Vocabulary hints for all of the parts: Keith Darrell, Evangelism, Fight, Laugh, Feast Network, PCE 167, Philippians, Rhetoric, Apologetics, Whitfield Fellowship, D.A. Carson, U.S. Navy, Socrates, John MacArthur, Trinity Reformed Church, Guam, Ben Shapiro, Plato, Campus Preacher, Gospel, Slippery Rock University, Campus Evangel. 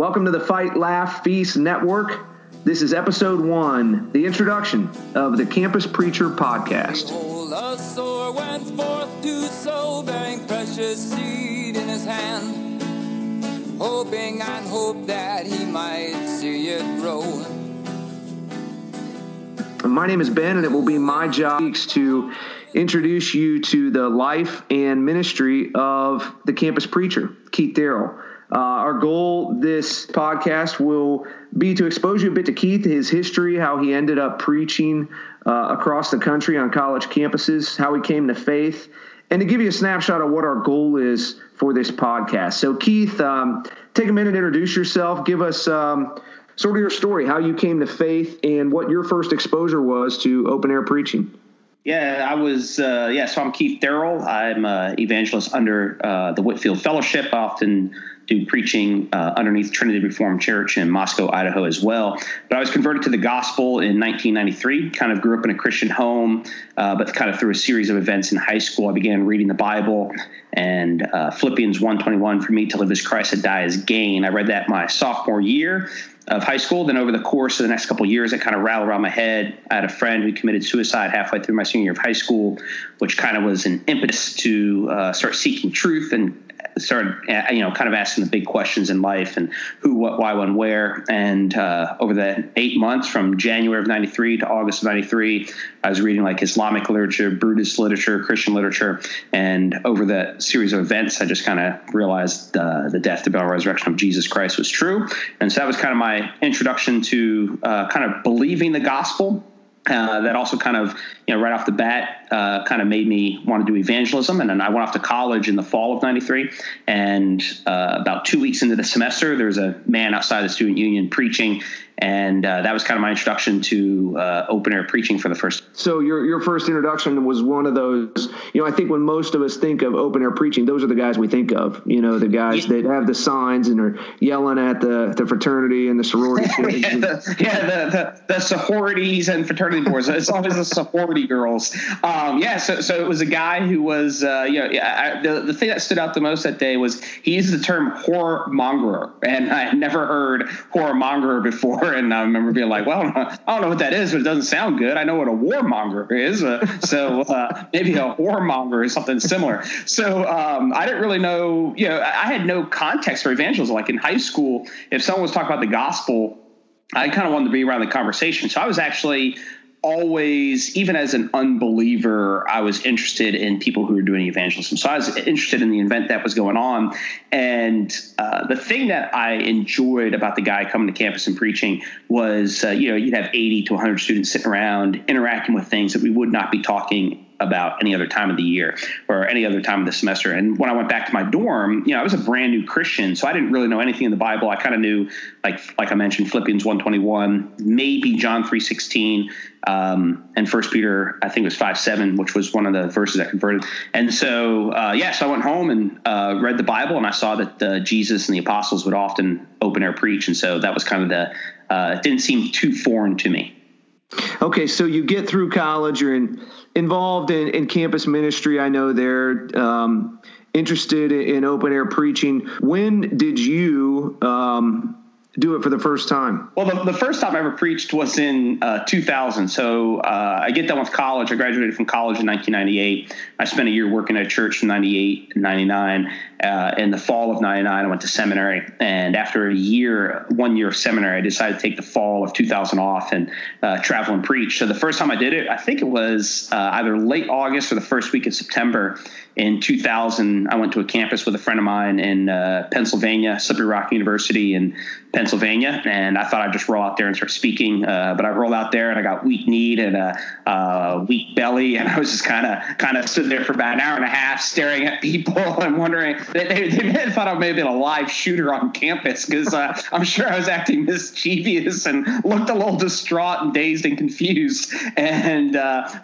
Welcome to the Fight, Laugh, Feast Network. This is episode 1, the introduction of the Campus Preacher podcast. The sower went forth to sow, bearing precious seed in his hand, hoping and hope that he might see it grow. My name is Ben, and it will be my job to introduce you to the life and ministry of the Campus Preacher, Keith Darrell. Our goal this podcast will be to expose you a bit to Keith, his history, how he ended up preaching across the country on college campuses, how he came to faith, and to give you a snapshot of what our goal is for this podcast. So, Keith, take a minute, introduce yourself, give us sort of your story, how you came to faith, and what your first exposure was to open-air preaching. Yeah, I was. So I'm Keith Darrell. I'm an evangelist under the Whitfield Fellowship. I often do preaching underneath Trinity Reformed Church in Moscow, Idaho, as well. But I was converted to the gospel in 1993. Kind of grew up in a Christian home, but kind of through a series of events in high school, I began reading the Bible. And Philippians 1:21, for me to live as Christ and die as gain. I read that my sophomore year of high school. Then over the course of the next couple of years, it kind of rattled around my head. I had a friend who committed suicide halfway through my senior year of high school, which kind of was an impetus to start seeking truth and started, kind of asking the big questions in life and who, what, why, when, where. And over the 8 months from January of 93 to August of 93, I was reading like Islamic literature, Buddhist literature, Christian literature. And over that series of events, I just kind of realized the death, the burial, and resurrection of Jesus Christ was true. And so that was kind of my introduction to kind of believing the gospel. That also kind of, right off the bat, kind of made me want to do evangelism. And then I went off to college in the fall of 93. And about 2 weeks into the semester, there was a man outside the student union preaching. And that was kind of my introduction to open-air preaching for the first time. So your first introduction was one of those, I think when most of us think of open-air preaching, those are the guys we think of, the guys that have the signs and are yelling at the fraternity and the sorority. The sororities and fraternity boards. It's always the sorority girls. So it was a guy who was, the thing that stood out the most that day was he used the term whoremonger, and I had never heard whoremonger before. And I remember being like, well, I don't know what that is, but it doesn't sound good. I know what a warmonger is. So maybe a whoremonger is something similar. So I didn't really know, I had no context for evangelism. Like in high school, if someone was talking about the gospel, I kind of wanted to be around the conversation. So I was actually always, even as an unbeliever, I was interested in people who were doing evangelism. So I was interested in the event that was going on. And the thing that I enjoyed about the guy coming to campus and preaching was, you'd have 80 to 100 students sitting around interacting with things that we would not be talking about any other time of the year or any other time of the semester. And when I went back to my dorm, I was a brand new Christian, so I didn't really know anything in the Bible. I kind of knew, like I mentioned, Philippians 1:21, maybe John 3:16, and 1 Peter, I think it was 5:7, which was one of the verses that converted. And so, so I went home and read the Bible, and I saw that Jesus and the apostles would often open-air preach, and so that was kind of it didn't seem too foreign to me. Okay, so you get through college, you're involved in campus ministry. I know they're interested in open-air preaching. When did you do it for the first time? Well, the first time I ever preached was in 2000. So I get done with college. I graduated from college in 1998. I spent a year working at a church from 98 and 99. In the fall of 99, I went to seminary. And after one year of seminary, I decided to take the fall of 2000 off and travel and preach. So the first time I did it, I think it was either late August or the first week of September. In 2000, I went to a campus with a friend of mine in Pennsylvania, Slippery Rock University in Pennsylvania. And I thought I'd just roll out there and start speaking. But I rolled out there and I got weak-kneed and a weak belly. And I was just kind of stood there for about an hour and a half staring at people and wondering. They thought I may have been a live shooter on campus because I'm sure I was acting mischievous and looked a little distraught and dazed and confused. And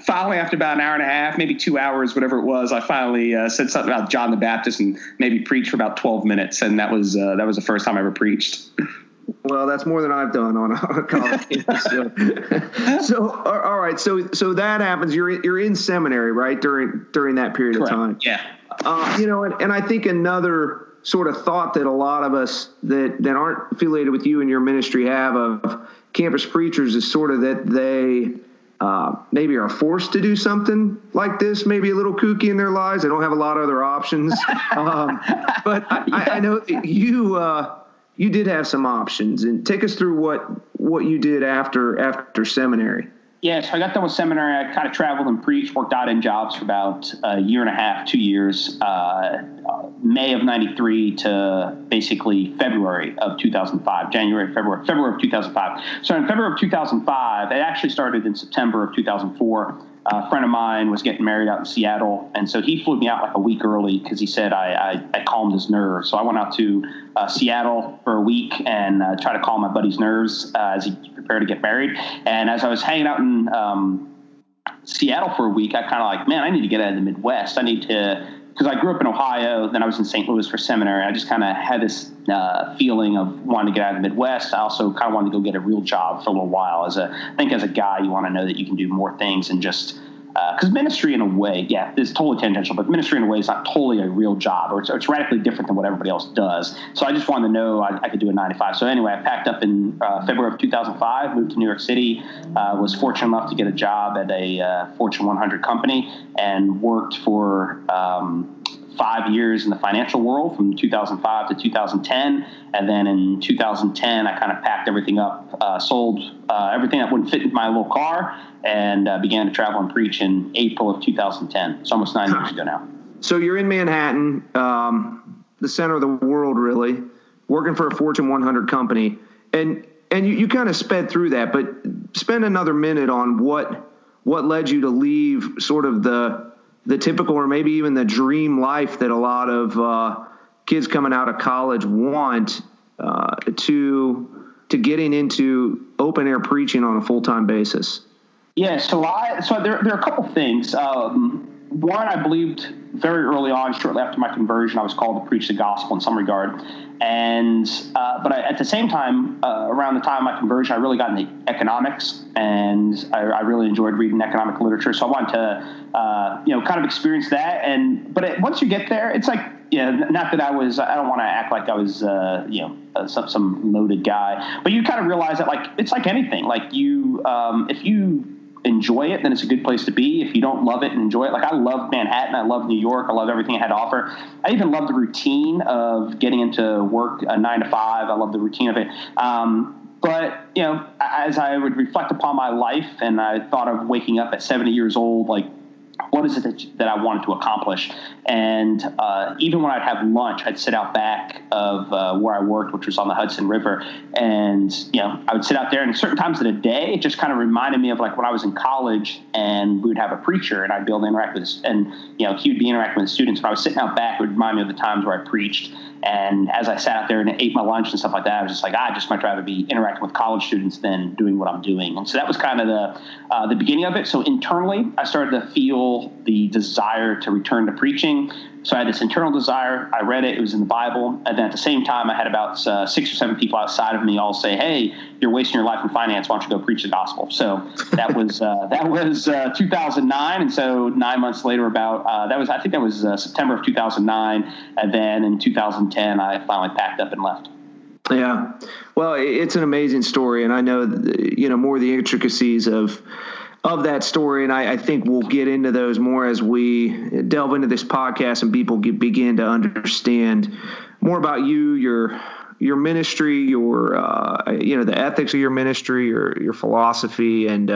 finally, after about an hour and a half, maybe 2 hours, whatever it was, I finally said something about John the Baptist and maybe preached for about 12 minutes. And that was the first time I ever preached. Well, that's more than I've done on a college campus. So, all right. So that happens. You're in seminary, right, during that period Correct. Of time. Yeah. And I think another sort of thought that a lot of us that aren't affiliated with you and your ministry have of campus preachers is sort of that they maybe are forced to do something like this, maybe a little kooky in their lives. They don't have a lot of other options. But I know that you did have some options. And take us through what you did after seminary. Yeah, so I got done with seminary. I kind of traveled and preached, worked out in jobs for about a year and a half, 2 years, May of 93 to basically February of 2005, February of 2005. So in February of 2005, it actually started in September of 2004. A friend of mine was getting married out in Seattle, and so he flew me out like a week early because he said I calmed his nerves. So I went out to Seattle for a week and tried to calm my buddy's nerves as he prepared to get married. And as I was hanging out in Seattle for a week, I kind of like, man, I need to get out of the Midwest. I need to – because I grew up in Ohio, then I was in St. Louis for seminary. I just kind of had this feeling of wanting to get out of the Midwest. I also kind of wanted to go get a real job for a little while. As a guy, you want to know that you can do more things and just because ministry in a way, yeah, it's totally tangential, but ministry in a way is not totally a real job or it's radically different than what everybody else does. So I just wanted to know I could do a 9-to-5. So anyway, I packed up in February of 2005, moved to New York City, was fortunate enough to get a job at a Fortune 100 company and worked for 5 years in the financial world from 2005 to 2010. And then in 2010, I kind of packed everything up, sold everything that wouldn't fit in my little car, and began to travel and preach in April of 2010. It's almost 9 years ago now. So you're in Manhattan, the center of the world, really, working for a Fortune 100 company. And you kind of sped through that, but spend another minute on what led you to leave sort of the typical or maybe even the dream life that a lot of kids coming out of college want to getting into open air preaching on a full-time basis. Yeah, so there are a couple things. One, I believed very early on, shortly after my conversion, I was called to preach the gospel in some regard. And but at the same time, around the time of my conversion, I really got into economics, and I really enjoyed reading economic literature. So I wanted to, kind of experience that. But once you get there, it's like, yeah, not that I don't want to act like I was, some loaded guy. But you kind of realize that, like, it's like anything. Like, you, if you enjoy it, then it's a good place to be. If you don't love it and enjoy it, like I loved Manhattan, I loved New York, I loved everything it had to offer. I even loved the routine of getting into work 9 to 5. I loved the routine of it. But, you know, as I would reflect upon my life and I thought of waking up at 70 years old, like, what is it that I wanted to accomplish? And even when I'd have lunch, I'd sit out back of where I worked, which was on the Hudson River. And, you know, I would sit out there. And certain times of the day, it just kind of reminded me of, like, when I was in college and we would have a preacher and I'd be able to interact with – and, you know, he would be interacting with students. When I was sitting out back, it would remind me of the times where I preached. And as I sat out there and ate my lunch and stuff like that, I was just like, I just much rather be interacting with college students than doing what I'm doing. And so that was kind of the beginning of it. So internally, I started to feel the desire to return to preaching. So I had this internal desire. I read it. It was in the Bible. And then at the same time, I had about 6 or 7 people outside of me all say, hey, you're wasting your life in finance. Why don't you go preach the gospel? So that was 2009. And so 9 months later September of 2009. And then in 2010, I finally packed up and left. Yeah. Well, it's an amazing story. And I know, more of the intricacies of that story, and I think we'll get into those more as we delve into this podcast and people begin to understand more about you, your ministry, your the ethics of your ministry, your philosophy, and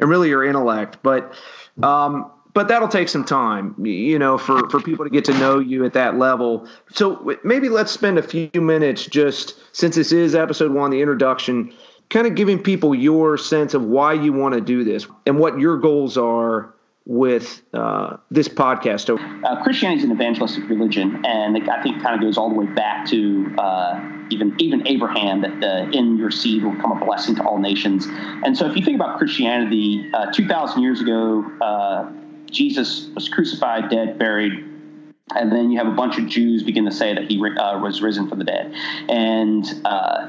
really your intellect. But that'll take some time, for people to get to know you at that level. So maybe let's spend a few minutes just since this is episode one, the introduction, kind of giving people your sense of why you want to do this and what your goals are with this podcast. Christianity is an evangelistic religion, and I think it kind of goes all the way back to even Abraham, that in your seed will come a blessing to all nations. And so if you think about Christianity, 2,000 years ago, Jesus was crucified, dead, buried, and then you have a bunch of Jews begin to say that he was risen from the dead. And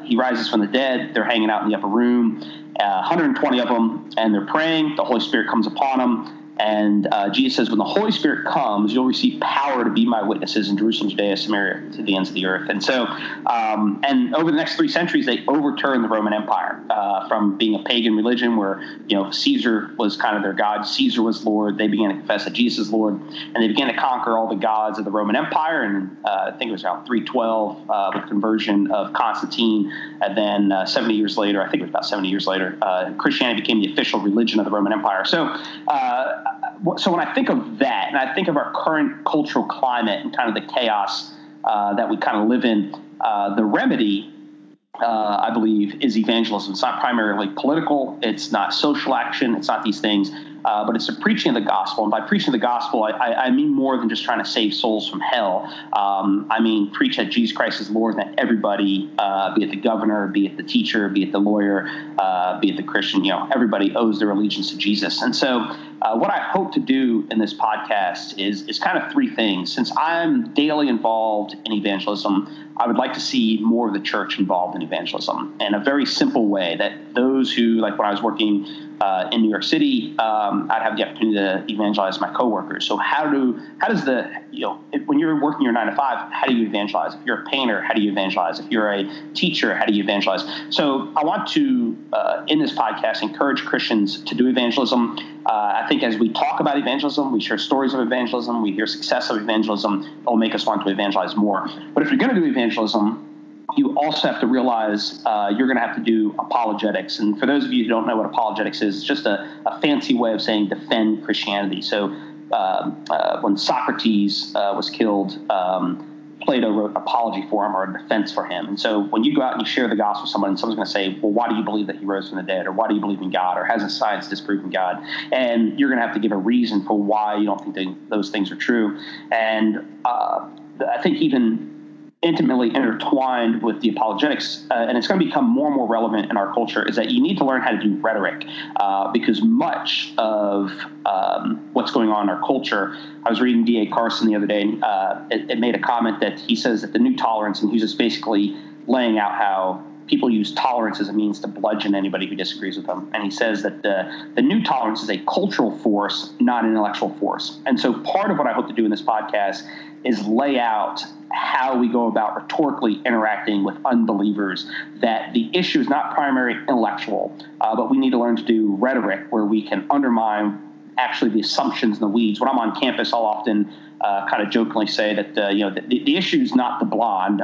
he rises from the dead. They're hanging out in the upper room, 120 of them, and they're praying. The Holy Spirit comes upon them. And Jesus says, when the Holy Spirit comes, you'll receive power to be my witnesses in Jerusalem, Judea, Samaria, to the ends of the earth. And so, and over the next 3 centuries, they overturned the Roman Empire from being a pagan religion where, you know, Caesar was kind of their god, Caesar was Lord. They began to confess that Jesus is Lord, and they began to conquer all the gods of the Roman Empire. And I think it was around 312, the conversion of Constantine. And then 70 years later, I think it was about 70 years later, Christianity became the official religion of the Roman Empire. So, so when I think of that, and I think of our current cultural climate and kind of the chaos that we kind of live in, the remedy, I believe, is evangelism. It's not primarily political. It's not social action. It's not these things, but it's the preaching of the gospel. And by preaching the gospel, I mean more than just trying to save souls from hell. I mean, preach that Jesus Christ is Lord, and that everybody, be it the governor, be it the teacher, be it the lawyer, be it the Christian, you know, everybody owes their allegiance to Jesus. And so what I hope to do in this podcast is kind of three things. Since I'm daily involved in evangelism, I would like to see more of the church involved in evangelism in a very simple way that those who, like when I was working in New York City, I'd have the opportunity to evangelize my coworkers. So how does the, you know, when you're working your 9 to 5, how do you evangelize? If you're a painter, how do you evangelize? If you're a teacher, how do you evangelize? So I want to, in this podcast, encourage Christians to do evangelism. I think as we talk about evangelism, we share stories of evangelism, we hear success of evangelism, it'll make us want to evangelize more. But if you're going to do evangelism, you also have to realize you're going to have to do apologetics. And for those of you who don't know what apologetics is, it's just a fancy way of saying defend Christianity. So when Socrates was killed, Plato wrote an apology for him or a defense for him. And so when you go out and you share the gospel with someone, and someone's going to say, well, why do you believe that he rose from the dead? Or why do you believe in God? Or hasn't science disproven God? And you're going to have to give a reason for why you don't think those things are true. And I think even intimately intertwined with the apologetics, and it's going to become more and more relevant in our culture, is that you need to learn how to do rhetoric, because much of what's going on in our culture, I was reading D.A. Carson the other day, and it made a comment that he says that the new tolerance, and he's just basically laying out how people use tolerance as a means to bludgeon anybody who disagrees with them. And he says that the new tolerance is a cultural force, not an intellectual force. And so part of what I hope to do in this podcast is lay out how we go about rhetorically interacting with unbelievers, that the issue is not primarily intellectual, but we need to learn to do rhetoric where we can undermine actually the assumptions and the weeds. When I'm on campus, I'll often kind of jokingly say that, you know, the issue is not the blonde.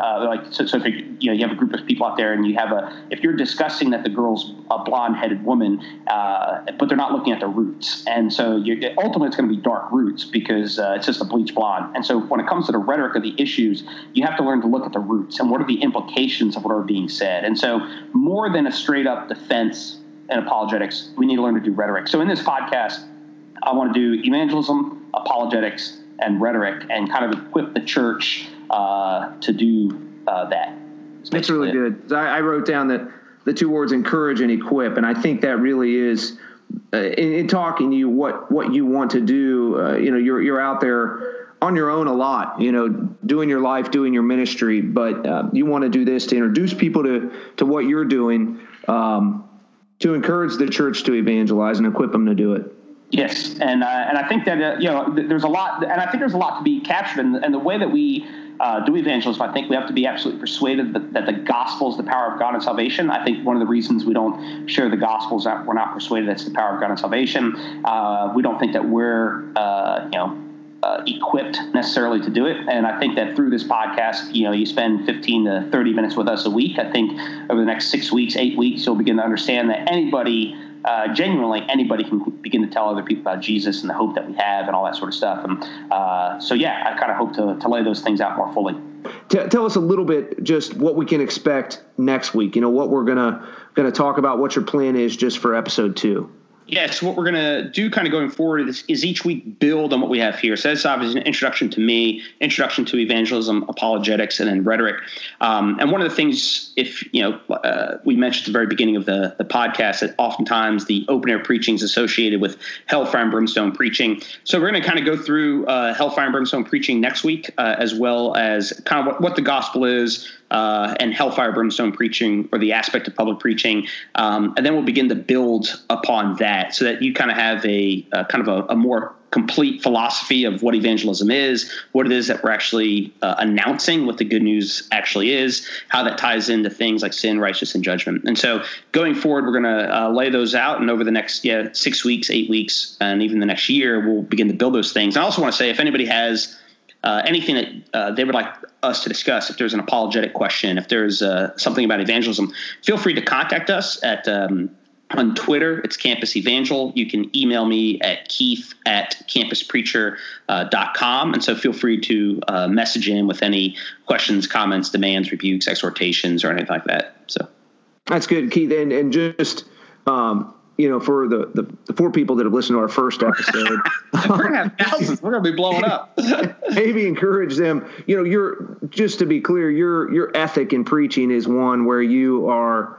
So if you have a group of people out there and you have if you're discussing that the girl's a blonde-headed woman, but they're not looking at the roots. And so ultimately it's going to be dark roots because it's just a bleach blonde. And so when it comes to the rhetoric of the issues, you have to learn to look at the roots and what are the implications of what are being said. And so more than a straight-up defense in apologetics, we need to learn to do rhetoric. So in this podcast, I want to do evangelism, apologetics, and rhetoric, and kind of equip the church to do that. That's really good. I wrote down that the two words encourage and equip, and I think that really is in talking to you what you want to do. You know, you're out there on your own a lot, you know, doing your life, doing your ministry, but you want to do this to introduce people to what you're doing, to encourage the church to evangelize and equip them to do it. Yes, and I think that you know, there's a lot, and I think there's a lot to be captured, and the way that we do evangelism, I think we have to be absolutely persuaded that the gospel is the power of God and salvation. I think one of the reasons we don't share the gospel is that we're not persuaded it's the power of God and salvation. We don't think that we're you know, equipped necessarily to do it. And I think that through this podcast, you know, you spend 15 to 30 minutes with us a week. I think over the next 6 weeks, 8 weeks, you'll begin to understand that anybody, genuinely anybody, can begin to tell other people about Jesus and the hope that we have and all that sort of stuff. And so, yeah, I kind of hope to lay those things out more fully. Tell us a little bit just what we can expect next week, you know, what we're going to talk about, what your plan is just for episode 2. Yes, what we're going to do kind of going forward is each week build on what we have here. So that's obviously an introduction to me, introduction to evangelism, apologetics, and then rhetoric. And one of the things, if you know, we mentioned at the very beginning of the podcast that oftentimes the open-air preaching is associated with hellfire and brimstone preaching. So we're going to kind of go through hellfire and brimstone preaching next week, as well as kind of what the gospel is, and hellfire brimstone preaching, or the aspect of public preaching. And then we'll begin to build upon that so that you kind of have a more complete philosophy of what evangelism is, what it is that we're actually announcing, what the good news actually is, how that ties into things like sin, righteousness, and judgment. And so going forward, we're going to lay those out, and over the next 6 weeks, 8 weeks, and even the next year, we'll begin to build those things. And I also want to say, if anybody has anything that they would like us to discuss, if there's an apologetic question, if there's something about evangelism, feel free to contact us at on Twitter. It's Campus Evangel. You can email me at keith@campuspreacher.com. And so feel free to message in with any questions, comments, demands, rebukes, exhortations, or anything like that. So that's good, Keith. And just, for the four people that have listened to our first episode, we're gonna have thousands. We're gonna be blowing up. Maybe encourage them. You're, just to be clear, your ethic in preaching is one where you are,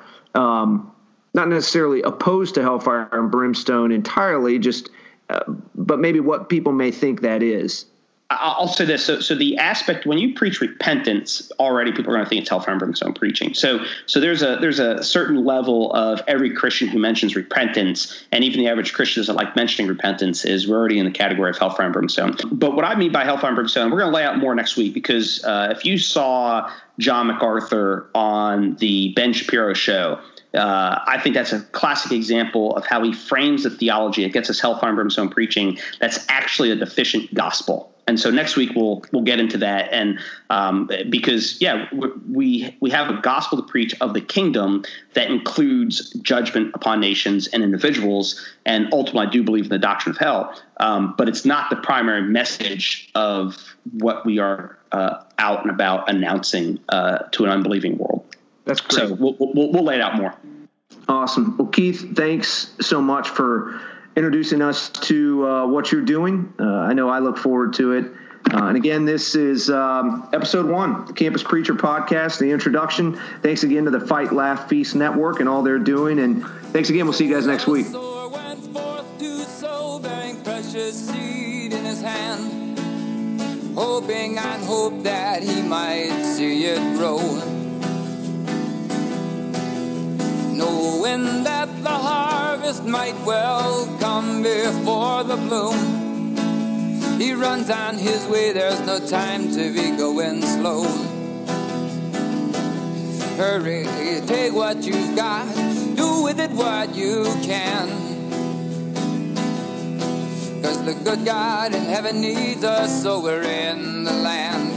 not necessarily opposed to hellfire and brimstone entirely, just, but maybe what people may think that is. I'll say this. So the aspect, when you preach repentance, already people are going to think it's hellfire and brimstone preaching. So there's a certain level of every Christian who mentions repentance, and even the average Christian doesn't like mentioning repentance, is we're already in the category of hellfire and brimstone. But what I mean by hellfire and brimstone, we're going to lay out more next week, because if you saw John MacArthur on the Ben Shapiro show, I think that's a classic example of how he frames the theology that gets us hellfire and brimstone preaching. That's actually a deficient gospel. And so next week we'll get into that, and because we have a gospel to preach of the kingdom that includes judgment upon nations and individuals, and ultimately I do believe in the doctrine of hell, but it's not the primary message of what we are out and about announcing to an unbelieving world. That's great. So we'll lay it out more. Awesome. Well, Keith, thanks so much for introducing us to what you're doing. I know I look forward to it. And again, this is episode 1, the Campus Preacher Podcast, the introduction. Thanks again to the Fight, Laugh, Feast Network and all they're doing. And thanks again. We'll see you guys next week. Hoping and hope that he might see it grow. Knowing that the harvest might well come before the bloom. He runs on his way, there's no time to be going slow. Hurry, take what you've got, do with it what you can. 'Cause the good God in heaven needs us, so we're in the land.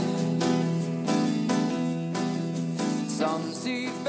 Some see